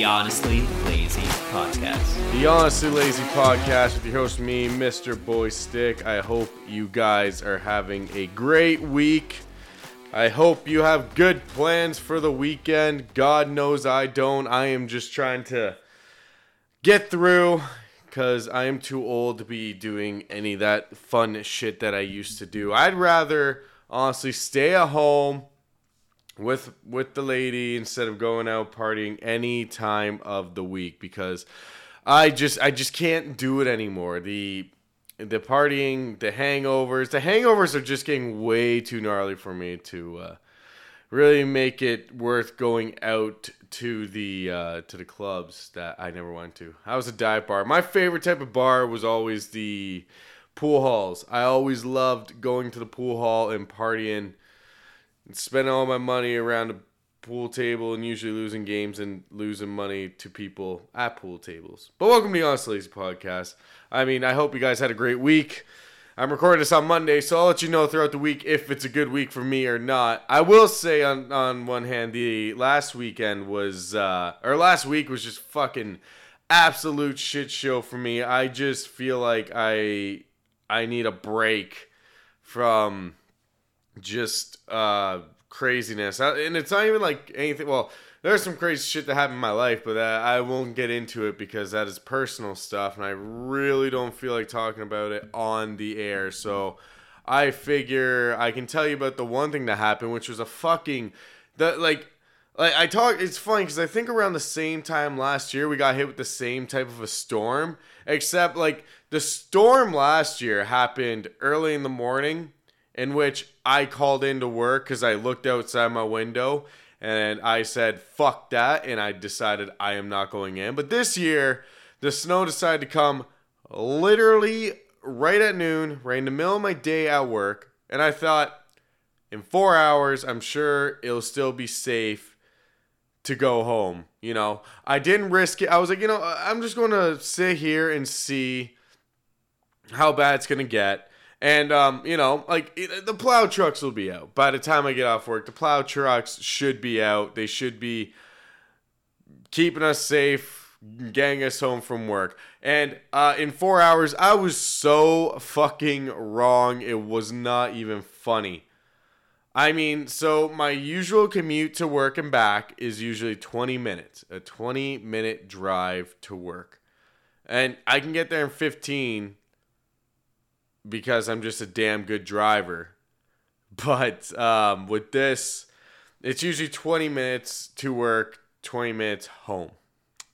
The Honestly Lazy Podcast. The Honestly Lazy Podcast with your host, me, Mr. Boy Stick. I hope you guys are having a great week. I hope you have good plans for the weekend. God knows I don't. I am just trying to get through because I am too old to be doing any of that fun shit that I used to do. I'd rather honestly stay at home with the lady instead of going out partying any time of the week, because I just can't do it anymore. The partying, the hangovers are just getting way too gnarly for me to really make it worth going out to the clubs that I never went to. I was a dive bar. My favorite type of bar was always the pool halls. I always loved going to the pool hall and partying. Spending all my money around a pool table and usually losing games and losing money to people at pool tables. But welcome to the Honest Lazy Podcast. I mean, I hope you guys had a great week. I'm recording this on Monday, so I'll let you know throughout the week if it's a good week for me or not. I will say on one hand, the last week was just fucking absolute shit show for me. I just feel like I need a break from just craziness, and it's not even like anything. Well, there's some crazy shit that happened in my life, but I won't get into it because that is personal stuff, and I really don't feel like talking about it on the air. So I figure I can tell you about the one thing that happened, which was a fucking It's funny because I think around the same time last year we got hit with the same type of a storm, except like the storm last year happened early in the morning, in which I called into work because I looked outside my window and I said, fuck that, and I decided I am not going in. But this year, the snow decided to come literally right at noon, right in the middle of my day at work, and I thought, in 4 hours, I'm sure it'll still be safe to go home, you know. I didn't risk it. I was like, you know, I'm just going to sit here and see how bad it's going to get. And, you know, like, the plow trucks will be out. By the time I get off work, the plow trucks should be out. They should be keeping us safe, getting us home from work. And in 4 hours, I was so fucking wrong. It was not even funny. I mean, so my usual commute to work and back is usually 20 minutes. A 20-minute drive to work. And I can get there in 15 because I'm just a damn good driver. But with this, it's usually 20 minutes to work, 20 minutes home,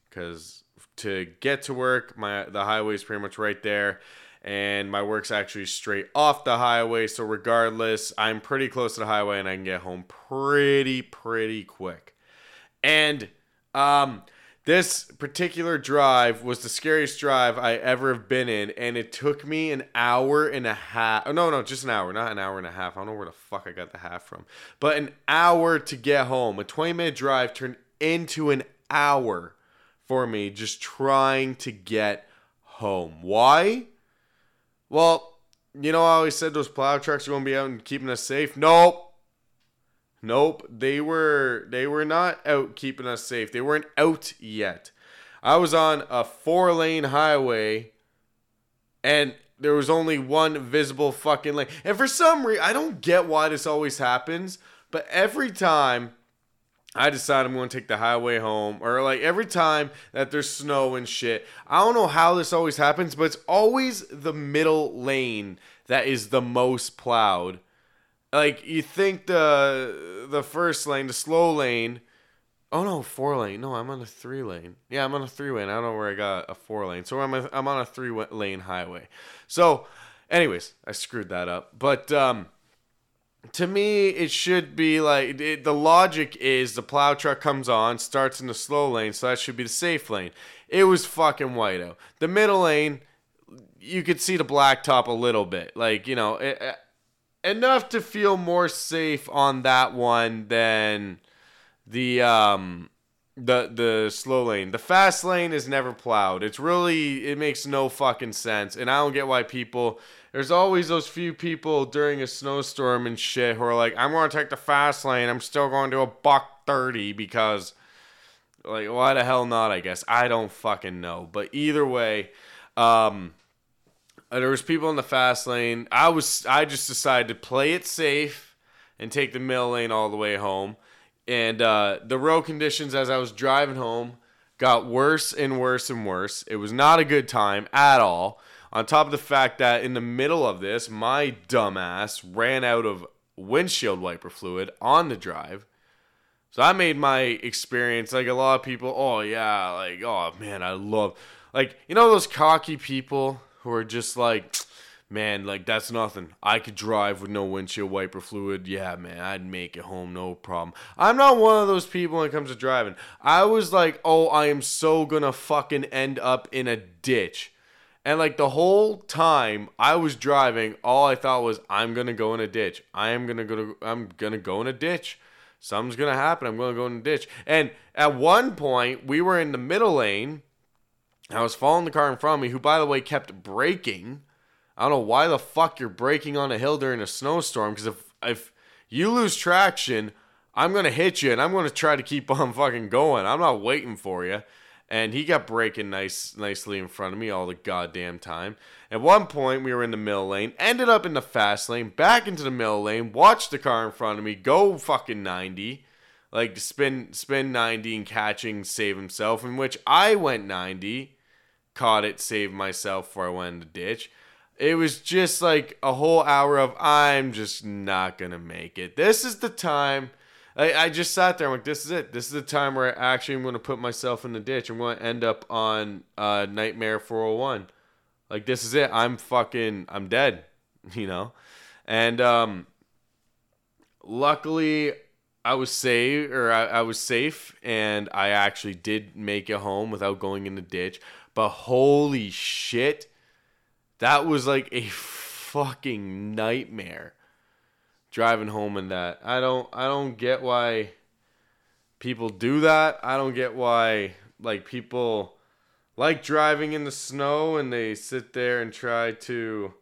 because to get to work, the highway is pretty much right there, and my work's actually straight off the highway, so regardless, I'm pretty close to the highway, and I can get home pretty quick. And this particular drive was the scariest drive I ever have been in, and it took me an hour and a half. Oh, no, just an hour, not an hour and a half. I don't know where the fuck I got the half from. But an hour to get home. A 20-minute drive turned into an hour for me just trying to get home. Why? Well, you know, I always said those plow trucks are going to be out and keeping us safe. Nope, they were not out keeping us safe. They weren't out yet. I was on a 4-lane highway, and there was only one visible fucking lane. And for some reason, I don't get why this always happens, but every time I decide I'm going to take the highway home, or like every time that there's snow and shit, I don't know how this always happens, but it's always the middle lane that is the most plowed. Like, you think the first lane, the slow lane. Oh, no, 4-lane. No, I'm on a 3-lane. Yeah, I'm on a 3-lane. I don't know where I got a 4-lane. So I'm on a 3-lane highway. So, anyways, I screwed that up. But to me, it should be like, the logic is the plow truck comes on, starts in the slow lane, so that should be the safe lane. It was fucking white out. The middle lane, you could see the blacktop a little bit. Like, you know, enough to feel more safe on that one than the slow lane. The fast lane is never plowed. It makes no fucking sense. And I don't get why there's always those few people during a snowstorm and shit who are like, I'm going to take the fast lane. I'm still going to do 130 because Like, why the hell not, I guess. I don't fucking know. But either way, there was people in the fast lane. I just decided to play it safe and take the middle lane all the way home. And the road conditions as I was driving home got worse and worse and worse. It was not a good time at all. On top of the fact that in the middle of this, my dumbass ran out of windshield wiper fluid on the drive. So I made my experience, like a lot of people, oh yeah, like, oh man, I love, like, you know those cocky people who are just like, man, like, that's nothing. I could drive with no windshield wiper fluid. Yeah, man, I'd make it home, no problem. I'm not one of those people when it comes to driving. I was like, oh, I am so gonna fucking end up in a ditch. And like the whole time I was driving, all I thought was, I'm gonna go in a ditch. I'm gonna go in a ditch. Something's going to happen. I'm going to go in the ditch. And at one point, we were in the middle lane. I was following the car in front of me, who, by the way, kept braking. I don't know why the fuck you're braking on a hill during a snowstorm. Because if you lose traction, I'm going to hit you. And I'm going to try to keep on fucking going. I'm not waiting for you. And he got braking nicely in front of me all the goddamn time. At one point, we were in the middle lane, ended up in the fast lane, back into the middle lane, watched the car in front of me go fucking 90, like spin 90 and catching, save himself, in which I went 90, caught it, saved myself before I went in the ditch. It was just like a whole hour of, I'm just not going to make it. This is the time. I just sat there. I'm like, this is it. This is the time where I actually am going to put myself in the ditch. I'm going to end up on Nightmare 401. Like, this is it. I'm dead, you know? And luckily, I was safe, and I actually did make it home without going in the ditch. But holy shit, that was like a fucking nightmare. Driving home in that. I don't get why people do that. I don't get why, like, people like driving in the snow and they sit there and try to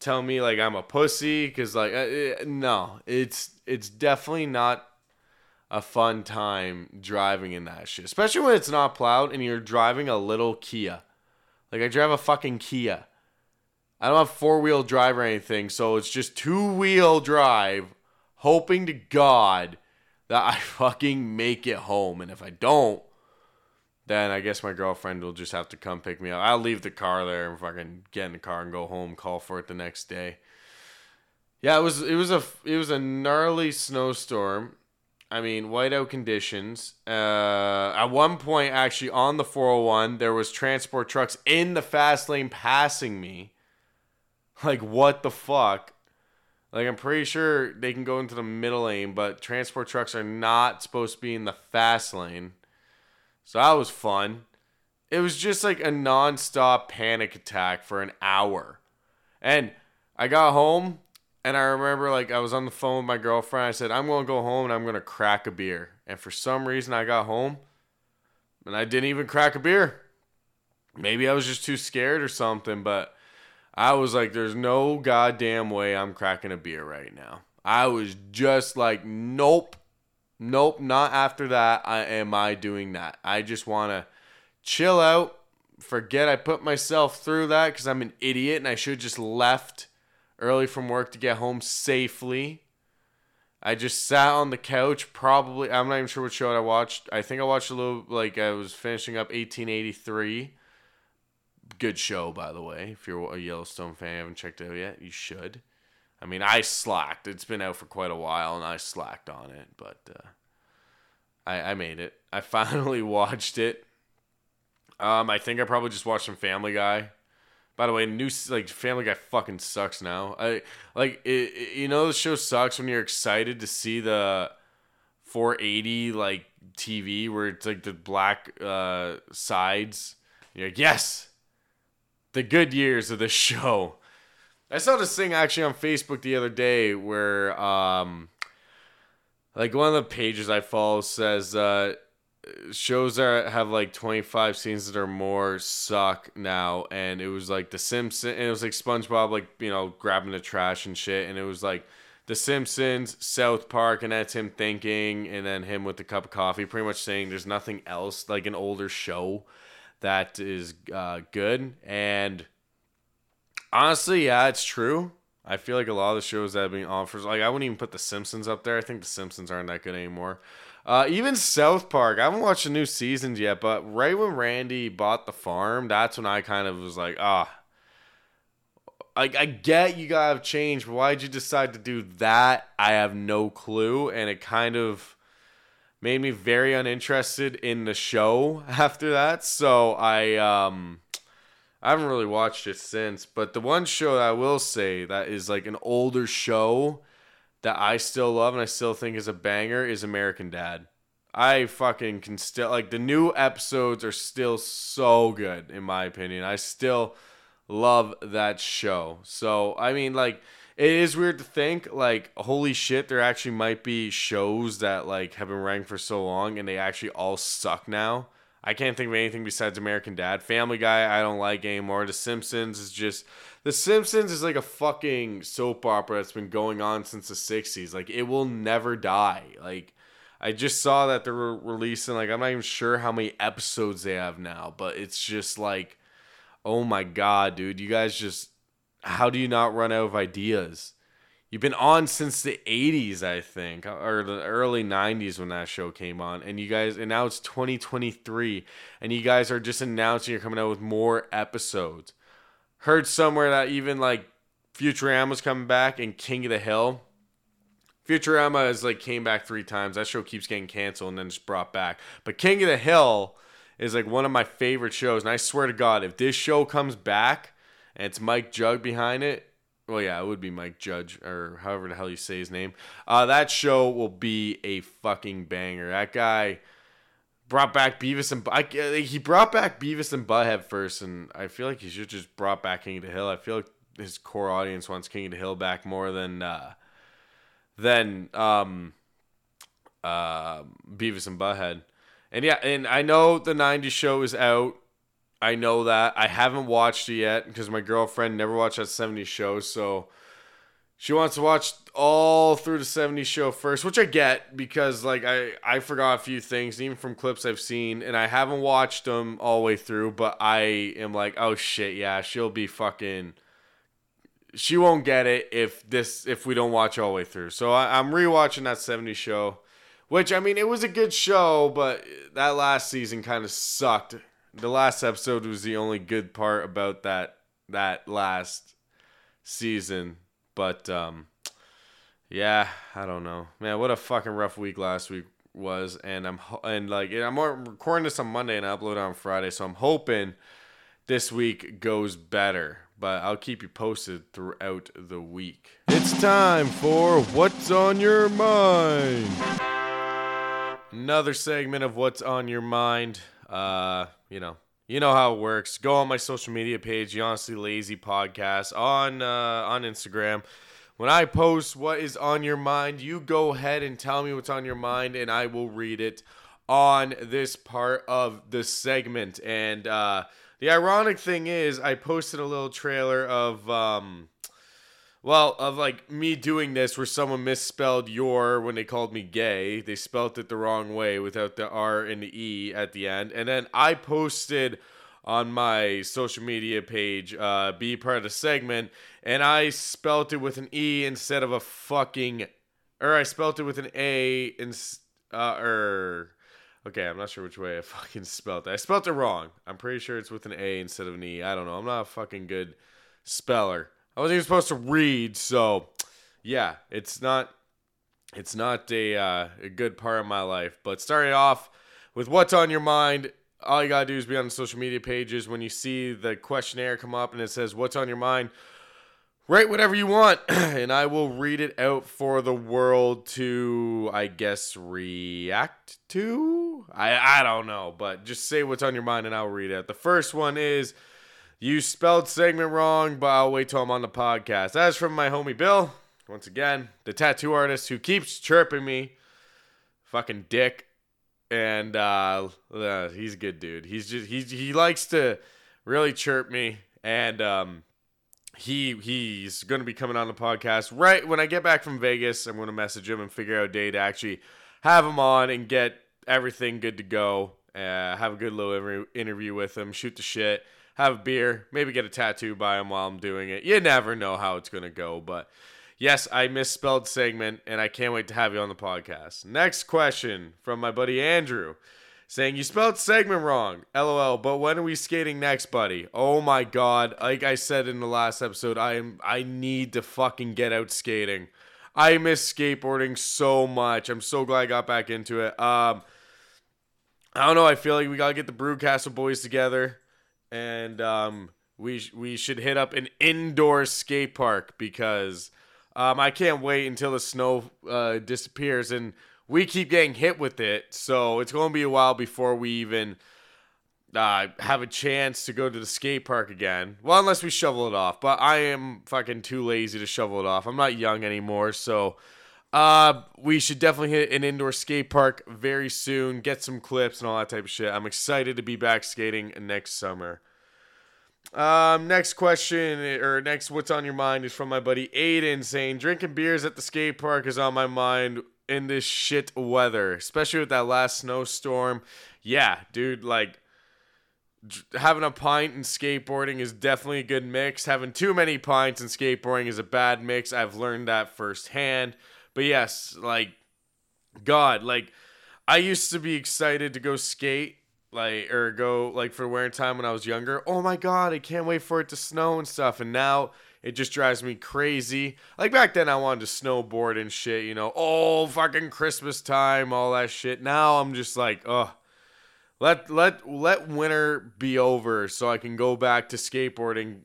tell me like I'm a pussy, because like no, it's definitely not a fun time driving in that shit, especially when it's not plowed and you're driving a little Kia. Like, I drive a fucking Kia. I don't have four-wheel drive or anything, so it's just two-wheel drive, hoping to God that I fucking make it home. And if I don't, then I guess my girlfriend will just have to come pick me up. I'll leave the car there and fucking get in the car and go home, call for it the next day. Yeah, it was a gnarly snowstorm. I mean, whiteout conditions. At one point, actually, on the 401, there was transport trucks in the fast lane passing me. Like, what the fuck? Like, I'm pretty sure they can go into the middle lane, but transport trucks are not supposed to be in the fast lane. So that was fun. It was just like a nonstop panic attack for an hour. And I got home, and I remember, like, I was on the phone with my girlfriend. I said, I'm going to go home, and I'm going to crack a beer. And for some reason, I got home, and I didn't even crack a beer. Maybe I was just too scared or something, but I was like, there's no goddamn way I'm cracking a beer right now. I was just like, nope, not after that. Am I doing that? I just want to chill out, forget I put myself through that, because I'm an idiot and I should have just left early from work to get home safely. I just sat on the couch, probably, I'm not even sure what show I watched. I think I watched a little, like, I was finishing up 1883. Good show, by the way. If you're a Yellowstone fan, you haven't checked it out yet, you should. I mean, I slacked. It's been out for quite a while, and I slacked on it, but I made it. I finally watched it. I think I probably just watched some Family Guy. By the way, Family Guy fucking sucks now. You know, the show sucks when you're excited to see the 480 like TV where it's like the black sides. You're like, yes. The good years of this show. I saw this thing actually on Facebook the other day where, like, one of the pages I follow says, shows that have like 25 seasons or more suck now. And it was like The Simpsons, and it was like SpongeBob, like, you know, grabbing the trash and shit. And it was like The Simpsons, South Park, and that's him thinking, and then him with the cup of coffee, pretty much saying there's nothing else, like an older show that is good. And honestly, yeah, it's true. I feel like a lot of the shows that have been offered, like I wouldn't even put The Simpsons up there. I think The Simpsons aren't that good anymore. Even South Park, I haven't watched the new seasons yet, but right when Randy bought the farm, that's when I kind of was like, I get you gotta have change, but why'd you decide to do that? I have no clue, and it kind of made me very uninterested in the show after that, so I haven't really watched it since. But the one show that I will say that is like an older show that I still love and I still think is a banger is American Dad. I fucking can still, like, the new episodes are still so good, in my opinion. I still love that show. So, I mean, like, it is weird to think, like, holy shit, there actually might be shows that, like, have been running for so long and they actually all suck now. I can't think of anything besides American Dad. Family Guy, I don't like anymore. The Simpsons is just... The Simpsons is like a fucking soap opera that's been going on since the 60s. Like, it will never die. Like, I just saw that they're releasing, like, I'm not even sure how many episodes they have now. But it's just like, oh my God, dude. You guys just... How do you not run out of ideas? You've been on since the 80s, I think, or the early 90s when that show came on. And you guys, and now it's 2023, and you guys are just announcing you're coming out with more episodes. Heard somewhere that even like Futurama's coming back and King of the Hill. Futurama has like came back 3 times. That show keeps getting canceled and then just brought back. But King of the Hill is like one of my favorite shows. And I swear to God, if this show comes back and it's Mike Judge behind it, well, yeah, it would be Mike Judge, or however the hell you say his name. That show will be a fucking banger. That guy brought back Beavis and... he brought back Beavis and Butthead first, and I feel like he should just brought back King of the Hill. I feel like his core audience wants King of the Hill back more than Beavis and Butthead. And yeah, and I know the 90s show is out. I know that. I haven't watched it yet because my girlfriend never watched That 70s Show, so she wants to watch all through the 70s Show first, which I get because, like, I forgot a few things, even from clips I've seen, and I haven't watched them all the way through, but I am like, oh, shit, yeah, she'll be fucking... She won't get it if we don't watch all the way through. So I'm rewatching That 70s Show, which, I mean, it was a good show, but that last season kind of sucked. The last episode was the only good part about that last season. But, yeah, I don't know. Man, what a fucking rough week last week was. And I'm recording this on Monday and I upload it on Friday. So I'm hoping this week goes better. But I'll keep you posted throughout the week. It's time for What's on Your Mind. Another segment of What's on Your Mind. You know how it works. Go on my social media page, the Honestly Lazy Podcast, on Instagram. When I post what is on your mind, you go ahead and tell me what's on your mind, and I will read it on this part of the segment. And the ironic thing is, I posted a little trailer of like me doing this where someone misspelled your when they called me gay. They spelt it the wrong way without the R and the E at the end. And then I posted on my social media page, be part of the segment, and I spelt it with an E instead of a fucking... Or I spelt it with an A Okay, I'm not sure which way I fucking spelt it. I spelt it wrong. I'm pretty sure it's with an A instead of an E. I don't know. I'm not a fucking good speller. I wasn't even supposed to read, so yeah, it's not a good part of my life. But starting off with what's on your mind, all you gotta do is be on the social media pages. When you see the questionnaire come up and it says what's on your mind, write whatever you want, and I will read it out for the world to, I guess, react to. I don't know, but just say what's on your mind, and I'll read it out. The first one is, you spelled segment wrong, but I'll wait till I'm on the podcast. That's from my homie Bill. Once again, the tattoo artist who keeps chirping me. Fucking dick. And he's a good dude. He likes to really chirp me. And He's going to be coming on the podcast right when I get back from Vegas. I'm going to message him and figure out a day to actually have him on and get everything good to go. Have a good little interview with him, shoot the shit, have a beer, maybe get a tattoo by him while I'm doing it. You never know how it's going to go. But yes, I misspelled segment, and I can't wait to have you on the podcast. Next question from my buddy Andrew, saying, you spelled segment wrong, LOL, but when are we skating next, buddy? Oh my God, like I said in the last episode, I need to fucking get out skating. I miss skateboarding so much. I'm so glad I got back into it. I don't know, I feel like we gotta get the Brewcastle boys together, and we should hit up an indoor skate park, because I can't wait until the snow disappears, and we keep getting hit with it, so it's going to be a while before we even have a chance to go to the skate park again. Well, unless we shovel it off, but I am fucking too lazy to shovel it off. I'm not young anymore, so we should definitely hit an indoor skate park very soon, get some clips and all that type of shit. I'm excited to be back skating next summer. Next question, or next what's on your mind, is from my buddy Aiden, saying, drinking beers at the skate park is on my mind in this shit weather, especially with that last snowstorm. Yeah, dude, like, having a pint and skateboarding is definitely a good mix. Having too many pints and skateboarding is a bad mix. I've learned that firsthand. But yes, like, God, like, I used to be excited to go skate, like, or go, like, for wearing time when I was younger. Oh my God, I can't wait for it to snow and stuff. And now it just drives me crazy. Like, back then I wanted to snowboard and shit, you know. Oh, fucking Christmas time, all that shit. Now I'm just like, ugh. Let winter be over so I can go back to skateboarding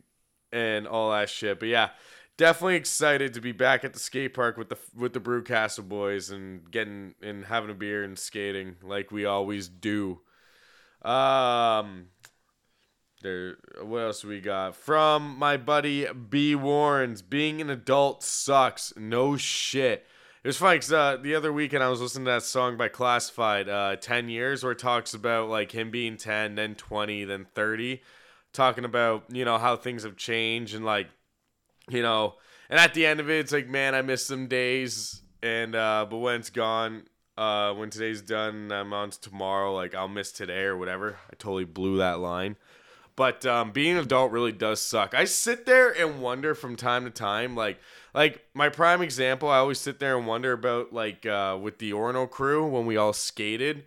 and all that shit. But yeah, definitely excited to be back at the skate park with the Brewcastle boys and getting and having a beer and skating like we always do. What else we got? From my buddy B. Warrens, being an adult sucks. No shit. It was funny because the other weekend I was listening to that song by Classified, 10 Years, where it talks about like him being 10, then 20, then 30. Talking about, you know, how things have changed and like, you know. And at the end of it, it's like, man, I miss some days. And but when it's gone, when today's done, I'm on to tomorrow. Like, I'll miss today or whatever. I totally blew that line. But being an adult really does suck. I sit there and wonder from time to time, like my prime example, I always sit there and wonder about, like, with the Orono crew when we all skated.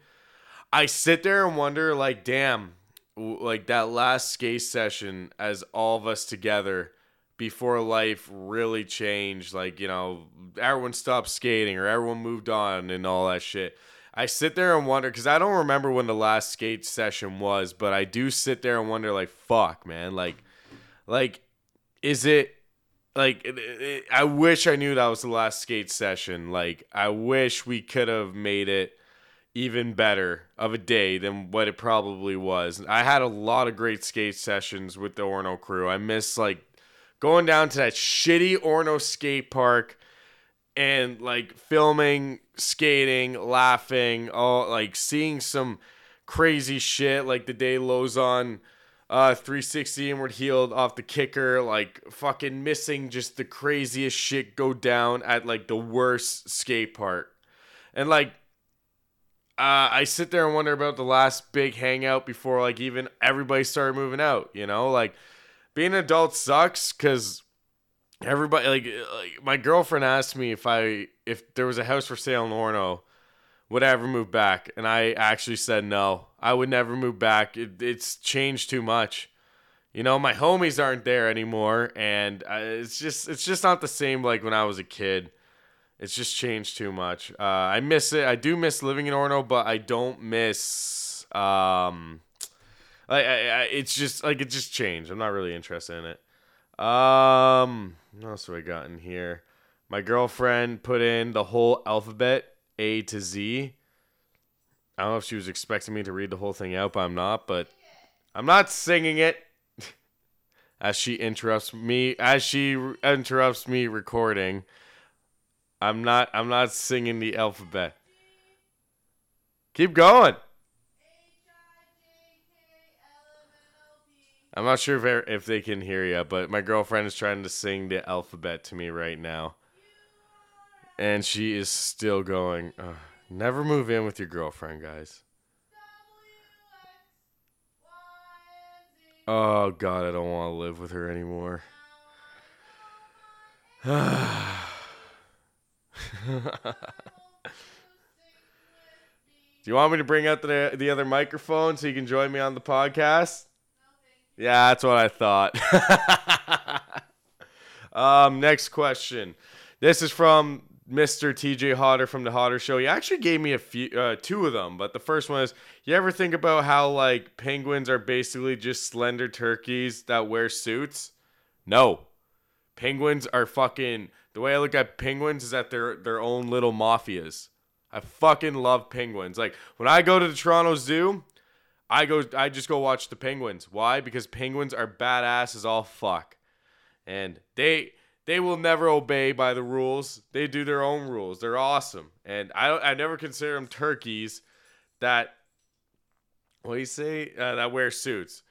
I sit there and wonder, like, damn, like that last skate session as all of us together before life really changed. Like, you know, everyone stopped skating or everyone moved on and all that shit. I sit there and wonder, because I don't remember when the last skate session was, but I do sit there and wonder, like, fuck, man, like, is it, like, I wish I knew that was the last skate session. Like, I wish we could have made it even better of a day than what it probably was. I had a lot of great skate sessions with the Orono crew. I miss, like, going down to that shitty Orono skate park and, like, filming, skating, laughing, all, like, seeing some crazy shit, like the day Lowe's on 360 inward heeled off the kicker, like, fucking missing just the craziest shit go down at, like, the worst skate park. And, like, I sit there and wonder about the last big hangout before, like, even everybody started moving out, you know? Like, being an adult sucks because everybody, like, my girlfriend asked me if there was a house for sale in Orono, would I ever move back? And I actually said no. I would never move back. It's changed too much. You know, my homies aren't there anymore, and it's just not the same like when I was a kid. It's just changed too much. I miss it. I do miss living in Orono, but I don't miss it's just like it just changed. I'm not really interested in it. What else have I got in here? My girlfriend put in the whole alphabet, A to Z. I don't know if she was expecting me to read the whole thing out, but I'm not. But I'm not singing it. As she interrupts me recording, I'm not singing the alphabet. Keep going. H-I-J-K-L-M-N-O-P. I'm not sure if they can hear you, but my girlfriend is trying to sing the alphabet to me right now. And she is still going. Never move in with your girlfriend, guys. Oh, God, I don't want to live with her anymore. Do you want me to bring out the other microphone so you can join me on the podcast? Yeah, that's what I thought. Next question. This is from Mr. TJ Hodder from The Hodder Show. He actually gave me a few, two of them, but the first one is, you ever think about how like penguins are basically just slender turkeys that wear suits? No. Penguins are fucking, the way I look at penguins is that they're their own little mafias. I fucking love penguins. Like when I go to the Toronto Zoo, I just go watch the penguins. Why? Because penguins are badass as all fuck. And they will never obey by the rules. They do their own rules. They're awesome. And I never consider them turkeys that, what do you say? That wear suits.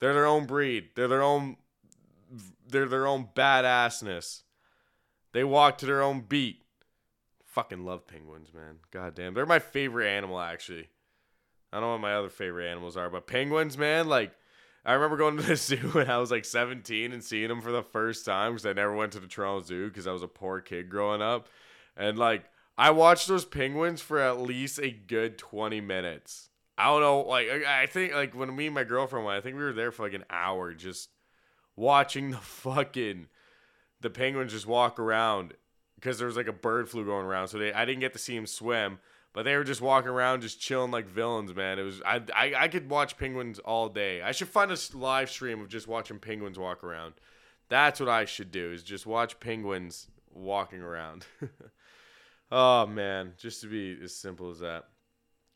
They're their own breed. They're their own badassness. They walk to their own beat. Fucking love penguins, man. God damn. They're my favorite animal, actually. I don't know what my other favorite animals are, but penguins, man, like, I remember going to the zoo when I was like 17 and seeing them for the first time because I never went to the Toronto Zoo because I was a poor kid growing up. And like, I watched those penguins for at least a good 20 minutes. I don't know, like, I think, like, when me and my girlfriend went, I think we were there for like an hour just watching the penguins just walk around because there was like a bird flu going around. So I didn't get to see them swim. But they were just walking around, just chilling like villains, man. It was I could watch penguins all day. I should find a live stream of just watching penguins walk around. That's what I should do, is just watch penguins walking around. Oh, man, just to be as simple as that.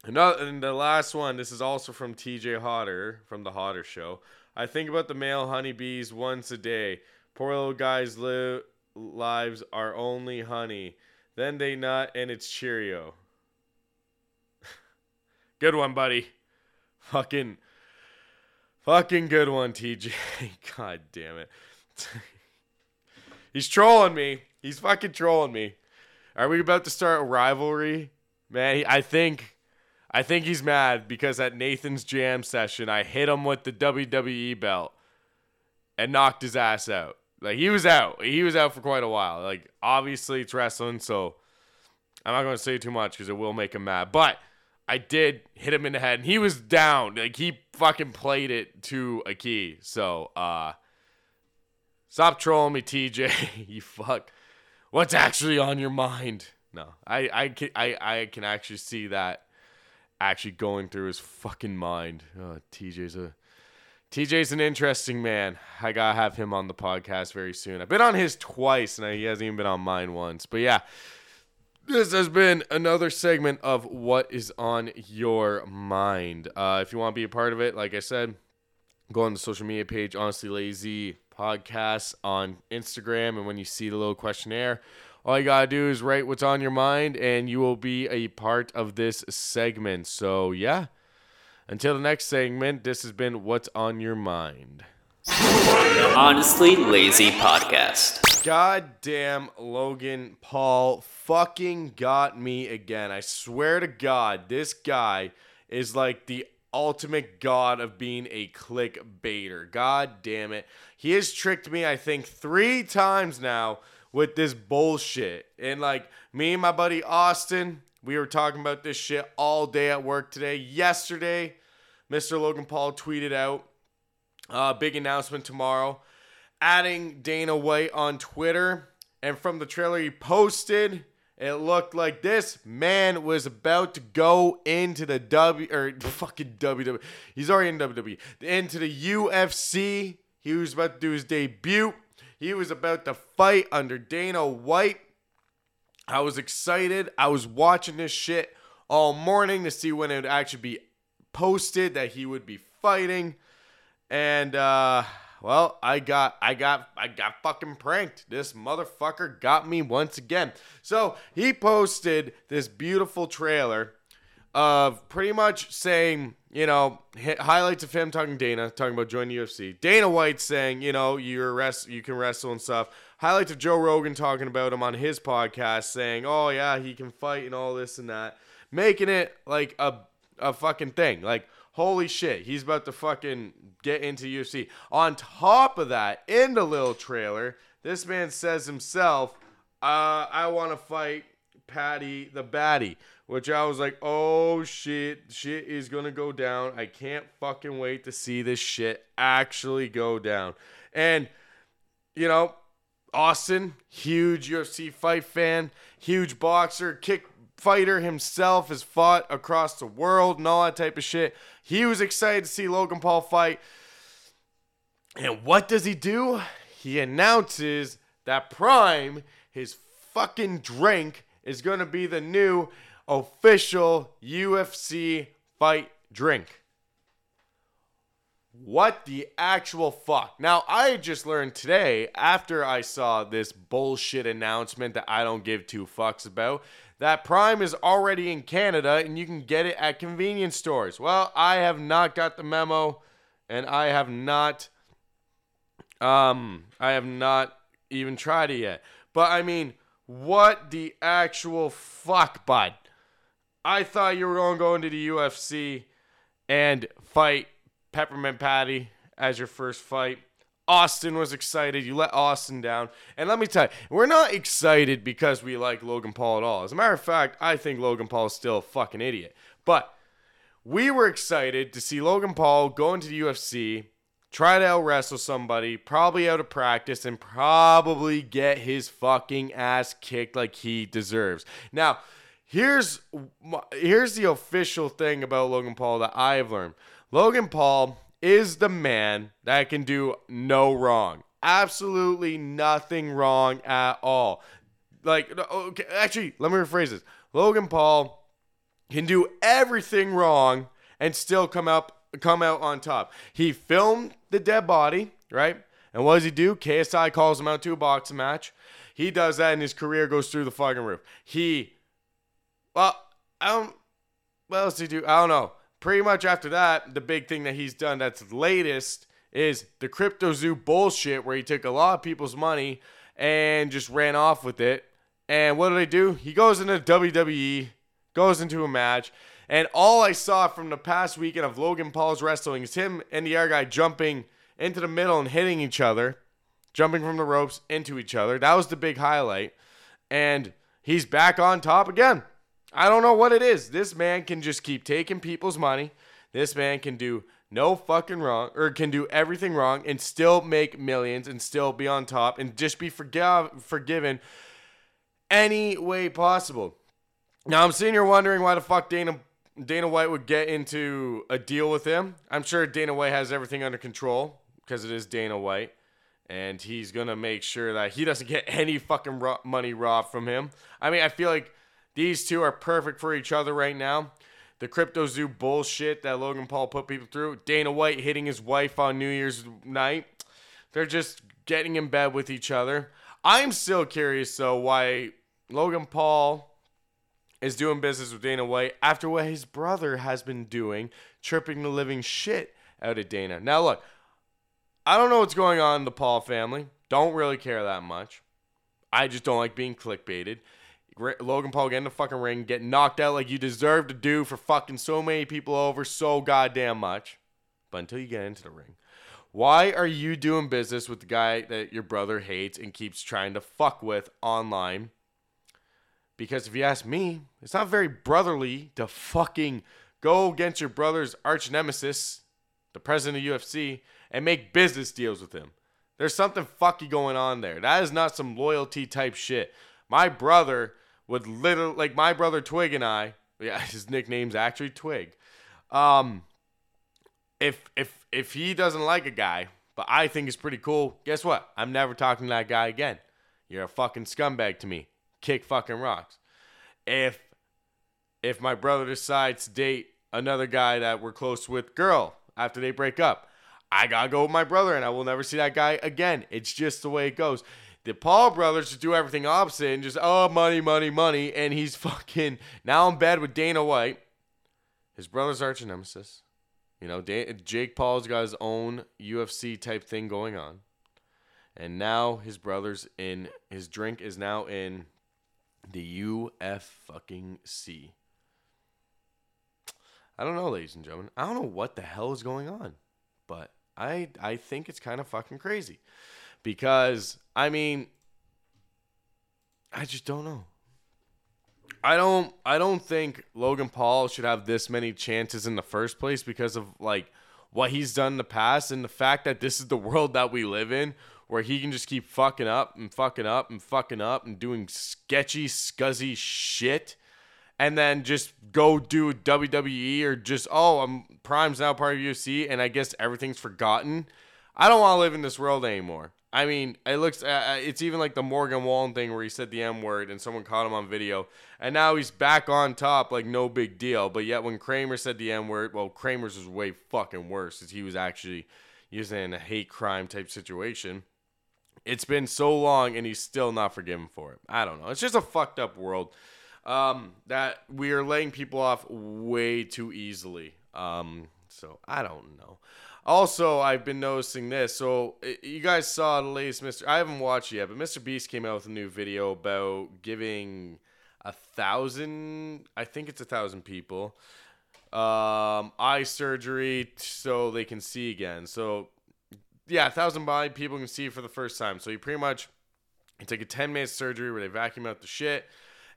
And the last one, this is also from TJ Hodder from The Hodder Show. I think about the male honeybees once a day. Poor little guys' lives are only honey. Then they nut, and it's Cheerio. Good one, buddy. Fucking good one, TJ. God damn it. He's trolling me. He's fucking trolling me. Are we about to start a rivalry? Man, I think he's mad because at Nathan's jam session, I hit him with the WWE belt and knocked his ass out. Like, he was out. He was out for quite a while. Like, obviously, it's wrestling, so I'm not going to say too much because it will make him mad. But I did hit him in the head, and he was down. Like, he fucking played it to a key. So, stop trolling me, TJ. You fuck. What's actually on your mind? No, I can actually see that actually going through his fucking mind. Oh, TJ's an interesting man. I gotta have him on the podcast very soon. I've been on his twice, and he hasn't even been on mine once. But yeah. This has been another segment of What Is On Your Mind. If you want to be a part of it, like I said, go on the social media page, Honestly Lazy Podcast on Instagram. And when you see the little questionnaire, all you got to do is write what's on your mind and you will be a part of this segment. So, yeah, until the next segment, this has been What's On Your Mind. Honestly Lazy Podcast. Goddamn Logan Paul fucking got me again. I swear to God, this guy is like the ultimate god of being a clickbaiter. God damn it. He has tricked me, I think, 3 times now with this bullshit. And like me and my buddy Austin, we were talking about this shit all day at work today. Yesterday, Mr. Logan Paul tweeted out, big announcement tomorrow. Adding Dana White on Twitter, and from the trailer he posted, it looked like this man was about to go into the WWE. He's already in WWE. Into the UFC. He was about to do his debut. He was about to fight under Dana White. I was excited. I was watching this shit all morning to see when it would actually be posted that he would be fighting, and well, I got fucking pranked. This motherfucker got me once again. So he posted this beautiful trailer of pretty much saying, you know, highlights of him talking to Dana, talking about joining the UFC. Dana White saying, you know, you can wrestle and stuff. Highlights of Joe Rogan talking about him on his podcast saying, oh, yeah, he can fight and all this and that. Making it like a fucking thing. Like, holy shit, he's about to fucking get into UFC. On top of that, in the little trailer, this man says himself, I want to fight Patty the Batty, which I was like, oh shit, shit is going to go down. I can't fucking wait to see this shit actually go down. And, you know, Austin, huge UFC fight fan, huge boxer, kick fighter himself, has fought across the world and all that type of shit. He was excited to see Logan Paul fight. And what does he do? He announces that Prime, his fucking drink, is going to be the new official UFC fight drink. What the actual fuck? Now, I just learned today, after I saw this bullshit announcement that I don't give two fucks about, that Prime is already in Canada and you can get it at convenience stores. Well, I have not got the memo, and I have not even tried it yet. But, I mean, what the actual fuck, bud? I thought you were going to go into the UFC and fight Peppermint Patty as your first fight. Austin was excited. You let Austin down. And let me tell you, we're not excited because we like Logan Paul at all. As a matter of fact, I think Logan Paul is still a fucking idiot. But we were excited to see Logan Paul go into the UFC, try to out-wrestle somebody, probably out of practice, and probably get his fucking ass kicked like he deserves. Now, here's the official thing about Logan Paul that I've learned. Logan Paul is the man that can do no wrong. Absolutely nothing wrong at all. Like, okay, actually, let me rephrase this. Logan Paul can do everything wrong and still come out on top. He filmed the dead body, right? And what does he do? KSI calls him out to a boxing match. He does that and his career goes through the fucking roof. What else did he do? I don't know. Pretty much after that, the big thing that he's done that's latest is the CryptoZoo bullshit where he took a lot of people's money and just ran off with it. And what did he do? He goes into WWE, goes into a match. And all I saw from the past weekend of Logan Paul's wrestling is him and the other guy jumping into the middle and hitting each other, jumping from the ropes into each other. That was the big highlight. And he's back on top again. I don't know what it is. This man can just keep taking people's money. This man can do no fucking wrong, or can do everything wrong and still make millions and still be on top and just be forgiven any way possible. Now, I'm sitting here wondering why the fuck Dana White would get into a deal with him. I'm sure Dana White has everything under control because it is Dana White. And he's going to make sure that he doesn't get any fucking money robbed from him. I mean, I feel like these two are perfect for each other right now. The CryptoZoo bullshit that Logan Paul put people through. Dana White hitting his wife on New Year's night. They're just getting in bed with each other. I'm still curious, though, why Logan Paul is doing business with Dana White after what his brother has been doing, tripping the living shit out of Dana. Now, look, I don't know what's going on in the Paul family. Don't really care that much. I just don't like being clickbaited. Logan Paul getting the fucking ring, getting knocked out like you deserve to do for fucking so many people over so goddamn much. But until you get into the ring, why are you doing business with the guy that your brother hates and keeps trying to fuck with online? Because if you ask me, it's not very brotherly to fucking go against your brother's arch nemesis, the president of UFC, and make business deals with him. There's something fucky going on there. That is not some loyalty type shit. My brother would literally, like my brother Twig and I, yeah, his nickname's actually Twig. If he doesn't like a guy, but I think it's pretty cool, guess what? I'm never talking to that guy again. You're a fucking scumbag to me. Kick fucking rocks. If my brother decides to date another guy that we're close with, girl, after they break up, I gotta go with my brother and I will never see that guy again. It's just the way it goes. The Paul brothers just do everything opposite and just, money, money, money. And he's fucking now in bed with Dana White, His brother's arch nemesis. You know, Jake Paul's got his own UFC type thing going on. And now his brother's in, his drink is now in the UFC. I don't know, ladies and gentlemen. I don't know what the hell is going on. But I think it's kind of fucking crazy. Because, I mean, I just don't know. I don't think Logan Paul should have this many chances in the first place because of, like, what he's done in the past and the fact that this is the world that we live in where he can just keep fucking up and fucking up and fucking up and doing sketchy, scuzzy shit and then just go do WWE or just, oh, I'm Prime's now part of UFC and I guess everything's forgotten. I don't want to live in this world anymore. I mean, it looks. It's even like the Morgan Wallen thing where he said the M word and someone caught him on video. And now he's back on top like no big deal. But yet when Kramer said the M word, well, Kramer's was way fucking worse because he was actually using a hate crime type situation. It's been so long and he's still not forgiven for it. I don't know. It's just a fucked up world that we are letting people off way too easily. So I don't know. Also, I've been noticing this. So, you guys saw the latest Mr. I haven't watched it yet, but Mr. Beast came out with a new video about giving 1,000, I think it's 1,000 people, eye surgery so they can see again. So, yeah, 1,000 blind people can see for the first time. So, you pretty much it's like a 10-minute surgery where they vacuum out the shit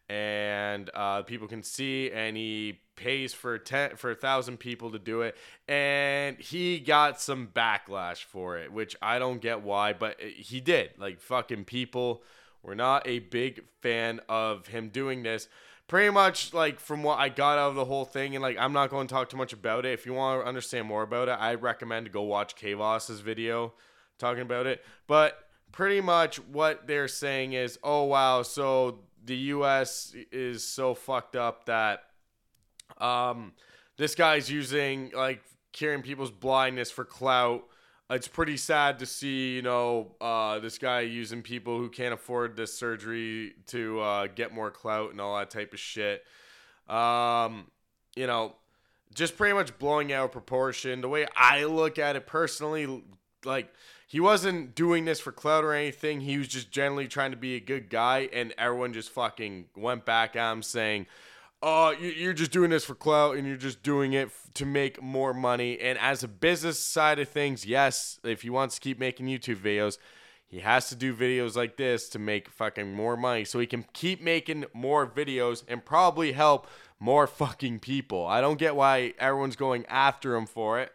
and people can see, and he pays for 1,000 people to do it, and he got some backlash for it, which I don't get why, but he did. Like, fucking people were not a big fan of him doing this. Pretty much, like, from what I got out of the whole thing, and, like, I'm not going to talk too much about it. If you want to understand more about it, I recommend to go watch Kavos's video talking about it. But pretty much what they're saying is, oh, wow, so the U.S. is so fucked up that this guy's using, like, curing people's blindness for clout. It's pretty sad to see, you know, this guy using people who can't afford this surgery to get more clout and all that type of shit. You know, just pretty much blowing out of proportion. The way I look at it personally, like, he wasn't doing this for clout or anything. He was just generally trying to be a good guy, and everyone just fucking went back at him saying, oh, you're just doing this for clout, and you're just doing it to make more money. And as a business side of things, yes, if he wants to keep making YouTube videos, he has to do videos like this to make fucking more money so he can keep making more videos and probably help more fucking people. I don't get why everyone's going after him for it.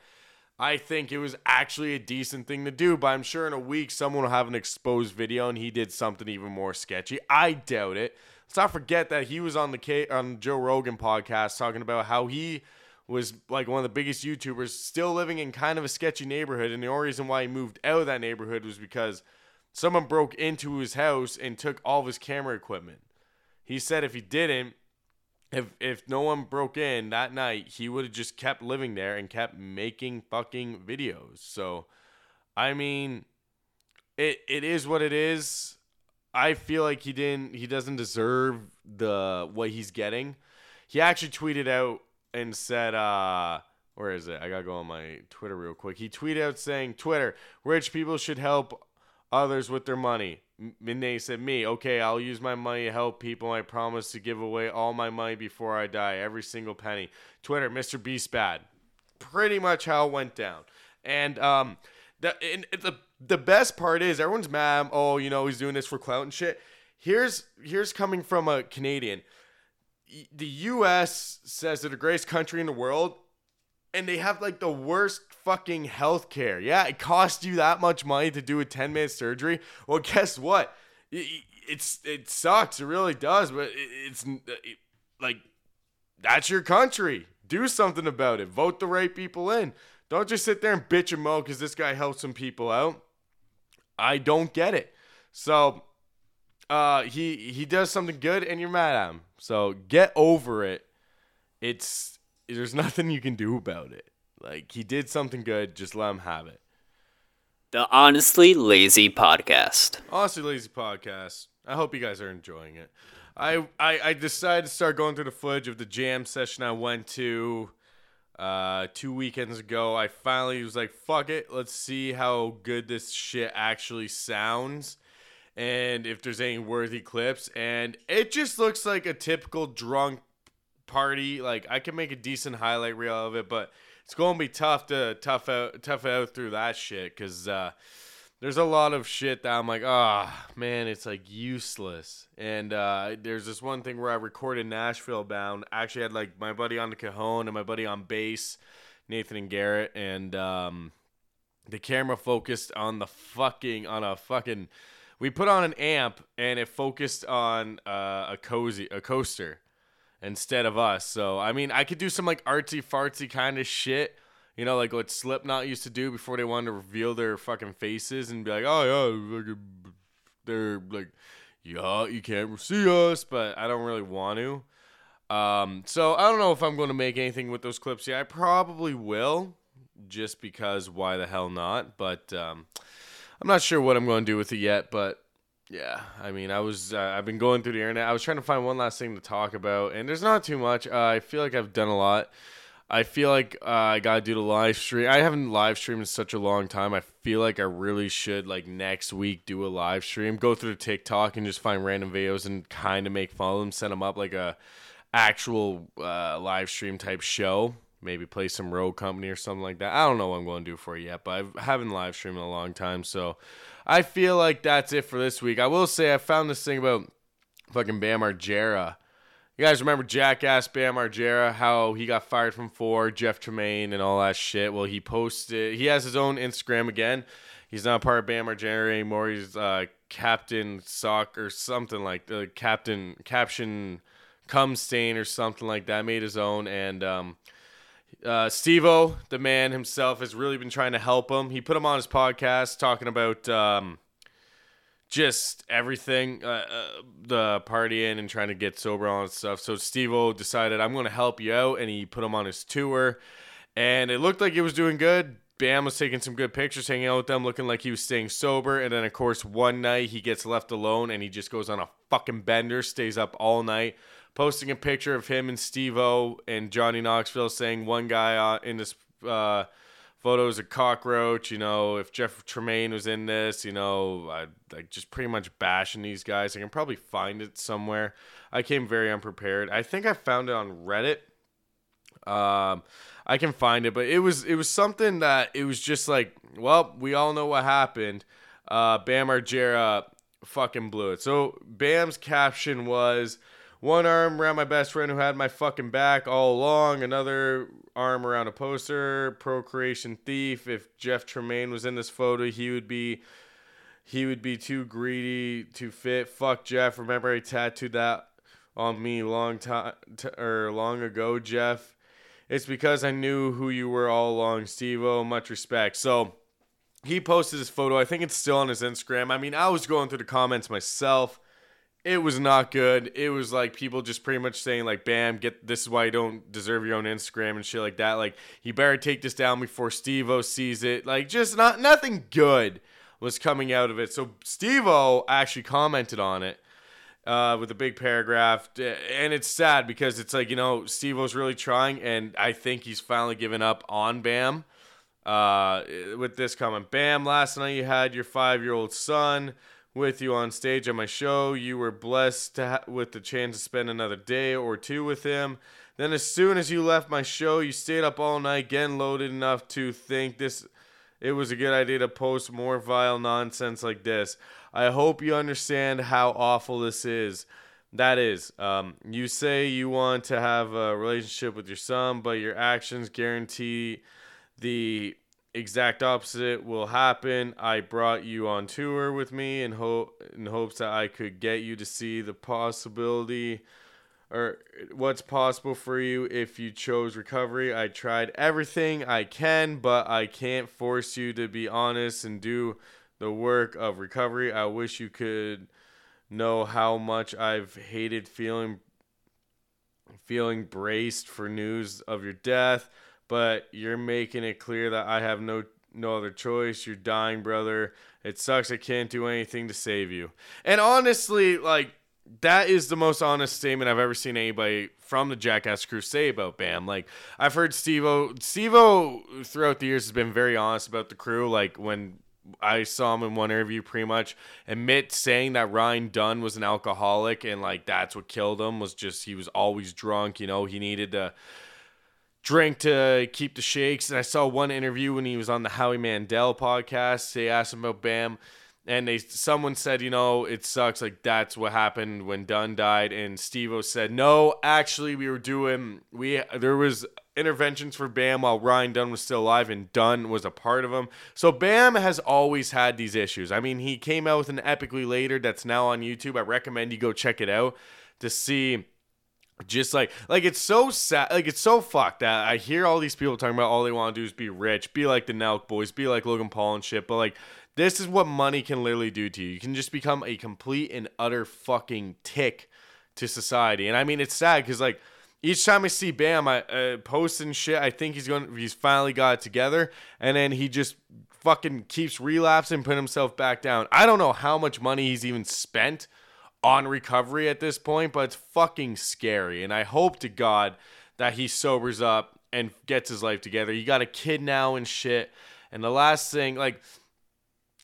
I think it was actually a decent thing to do, but I'm sure in a week someone will have an exposed video and he did something even more sketchy. I doubt it. Let's not forget that he was on the Joe Rogan podcast talking about how he was like one of the biggest YouTubers still living in kind of a sketchy neighborhood, and the only reason why he moved out of that neighborhood was because someone broke into his house and took all of his camera equipment. He said if he didn't, If no one broke in that night, he would have just kept living there and kept making fucking videos. So, I mean, it is what it is. I feel like he doesn't deserve what he's getting. He actually tweeted out and said, where is it? I gotta go on my Twitter real quick. He tweeted out saying, Twitter, rich people should help others with their money. And they said, me, okay, I'll use my money to help people. I promise to give away all my money before I die, every single penny. Twitter, Mr. Beast bad. Pretty much how it went down. And the best part is everyone's mad. Oh, you know, he's doing this for clout and shit. Here's coming from a Canadian. The U.S. says they're the greatest country in the world, and they have, like, the worst fucking healthcare. Yeah, it costs you that much money to do a 10-minute surgery. Well, guess what? It sucks. It really does. But it's like, that's your country. Do something about it. Vote the right people in. Don't just sit there and bitch and moan because this guy helped some people out. I don't get it. So he does something good, and you're mad at him. So get over it. There's nothing you can do about it. Like, he did something good. Just let him have it. The Honestly Lazy Podcast. Honestly Lazy Podcast. I hope you guys are enjoying it. I decided to start going through the footage of the jam session I went to Two weekends ago, I finally was like, fuck it, let's see how good this shit actually sounds and if there's any worthy clips. And it just looks like a typical drunk party. Like, I can make a decent highlight reel of it, but it's going to be tough to tough out through that shit, because there's a lot of shit that I'm like, ah, oh, man, it's like useless. And there's this one thing where I recorded Nashville Bound. I actually had like my buddy on the cajon and my buddy on bass, Nathan and Garrett, and the camera focused on the fucking, on a fucking, we put on an amp and it focused on a coaster instead of us. So, I mean, I could do some like artsy fartsy kind of shit. You know, like what Slipknot used to do before they wanted to reveal their fucking faces and be like, oh, yeah, they're like, yeah, you can't see us, but I don't really want to. So I don't know if I'm going to make anything with those clips yet. I probably will, just because why the hell not? But I'm not sure what I'm going to do with it yet, but yeah, I mean, I've been going through the internet. I was trying to find one last thing to talk about, and there's not too much. I feel like I've done a lot. I feel like I got to do the live stream. I haven't live streamed in such a long time. I feel like I really should, like, next week do a live stream. Go through TikTok and just find random videos and kind of make fun of them. Set them up like a actual live stream type show. Maybe play some Road Company or something like that. I don't know what I'm going to do for it yet, but I haven't live streamed in a long time. So I feel like that's it for this week. I will say I found this thing about fucking Bam Margera. You guys remember Jackass Bam Margera, how he got fired from 4, Jeff Tremaine, and all that shit? Well, he posted, he has his own Instagram again. He's not part of Bam Margera anymore. He's Captain Sock or something like that. Caption Cumstain or something like that. Made his own. And Steve-O, the man himself, has really been trying to help him. He put him on his podcast talking about just everything, the partying and trying to get sober on and stuff. So Steve-O decided, I'm going to help you out, and he put him on his tour. And it looked like it was doing good. Bam was taking some good pictures, hanging out with them, looking like he was staying sober. And then, of course, one night he gets left alone, and he just goes on a fucking bender, stays up all night, posting a picture of him and Steve-O and Johnny Knoxville, saying one guy in this photo is a cockroach, you know, if Jeff Tremaine was in this, you know, I'd like just pretty much bashing these guys. I can probably find it somewhere. I came very unprepared. I think I found it on Reddit. I can find it, but it was something that it was just like, well, we all know what happened. Bam Margera fucking blew it. So Bam's caption was, one arm around my best friend who had my fucking back all along. Another arm around a poster, procreation thief. If Jeff Tremaine was in this photo, he would be too greedy to fit. Fuck Jeff. Remember, I tattooed that on me long ago, Jeff. It's because I knew who you were all along, Steve-O. Much respect. So he posted this photo. I think it's still on his Instagram. I mean, I was going through the comments myself. It was not good. It was like people just pretty much saying like, Bam, get this is why you don't deserve your own Instagram and shit like that. Like, you better take this down before Steve-O sees it. Like, just nothing good was coming out of it. So Steve-O actually commented on it with a big paragraph. And it's sad because it's like, you know, Steve-O's really trying, and I think he's finally given up on Bam with this comment. Bam, last night you had your 5-year-old son with you on stage at my show. You were blessed with the chance to spend another day or two with him. Then as soon as you left my show, you stayed up all night, getting loaded enough to think it was a good idea to post more vile nonsense like this. I hope you understand how awful this is. That is, you say you want to have a relationship with your son, but your actions guarantee the exact opposite will happen. I brought you on tour with me in hopes that I could get you to see the possibility or what's possible for you if you chose recovery. I tried everything I can, but I can't force you to be honest and do the work of recovery. I wish you could know how much I've hated feeling braced for news of your death. But you're making it clear that I have no other choice. You're dying, brother. It sucks. I can't do anything to save you. And honestly, like, that is the most honest statement I've ever seen anybody from the Jackass crew say about Bam. Like, I've heard Steve-O throughout the years has been very honest about the crew. Like, when I saw him in one interview, pretty much admit saying that Ryan Dunn was an alcoholic and, like, that's what killed him, was just he was always drunk. You know, he needed to drink to keep the shakes. And I saw one interview when he was on the Howie Mandel podcast. They asked him about Bam. And someone said, you know, it sucks. Like, that's what happened when Dunn died. And Steve-O said, no, actually, there was interventions for Bam while Ryan Dunn was still alive, and Dunn was a part of him. So Bam has always had these issues. I mean, he came out with an Epically Later that's now on YouTube. I recommend you go check it out to see. Just like it's so sad, like it's so fucked that I hear all these people talking about all they want to do is be rich, be like the Nelk boys, be like Logan Paul and shit. But like, this is what money can literally do to you. You can just become a complete and utter fucking tick to society. And I mean, it's sad because like each time I see Bam, I post and shit, I think he's finally got it together, and then he just fucking keeps relapsing, putting himself back down. I don't know how much money he's even spent on recovery at this point, but it's fucking scary. And I hope to God that he sobers up and gets his life together. You got a kid now and shit. And the last thing, like,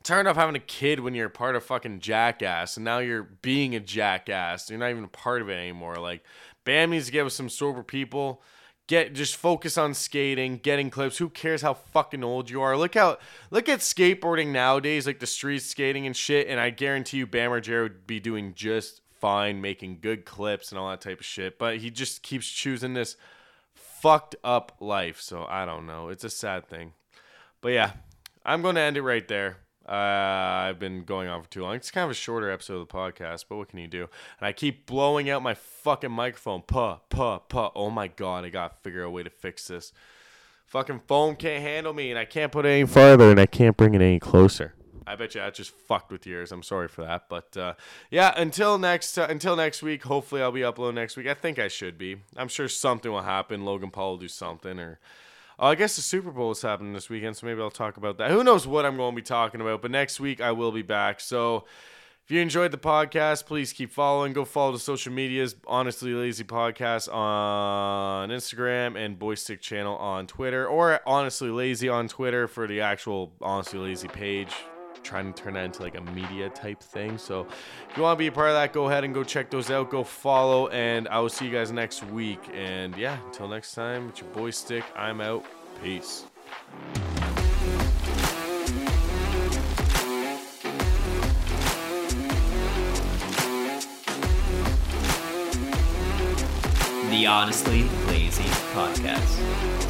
turn off having a kid when you're part of fucking Jackass, and now you're being a jackass. You're not even a part of it anymore. Like, Bam needs to get with some sober people. Just focus on skating, getting clips. Who cares how fucking old you are? Look at skateboarding nowadays, like the street skating and shit. And I guarantee you, Bam Margera would be doing just fine, making good clips and all that type of shit. But he just keeps choosing this fucked up life. So I don't know. It's a sad thing. But yeah, I'm going to end it right there. I've been going on for too long. It's kind of a shorter episode of the podcast, but what can you do? And I keep blowing out my fucking microphone. Oh my God, I gotta figure out a way to fix this. Fucking phone can't handle me, and I can't put it any farther, and I can't bring it any closer. I bet you that just fucked with yours. I'm sorry for that. But yeah, until next week, hopefully I'll be uploading next week. I think I should be. I'm sure something will happen. Logan Paul will do something, or I guess the Super Bowl is happening this weekend, so maybe I'll talk about that. Who knows what I'm going to be talking about, but next week I will be back. So if you enjoyed the podcast, please keep following. Go follow the social medias, Honestly Lazy Podcast on Instagram and Boy Stick Channel on Twitter, or Honestly Lazy on Twitter for the actual Honestly Lazy page. Trying to turn that into like a media type thing. So if you want to be a part of that, go ahead and go check those out. Go follow, and I will see you guys next week. And yeah, until next time, it's your boy Stick. I'm out. Peace. The Honestly Lazy Podcast.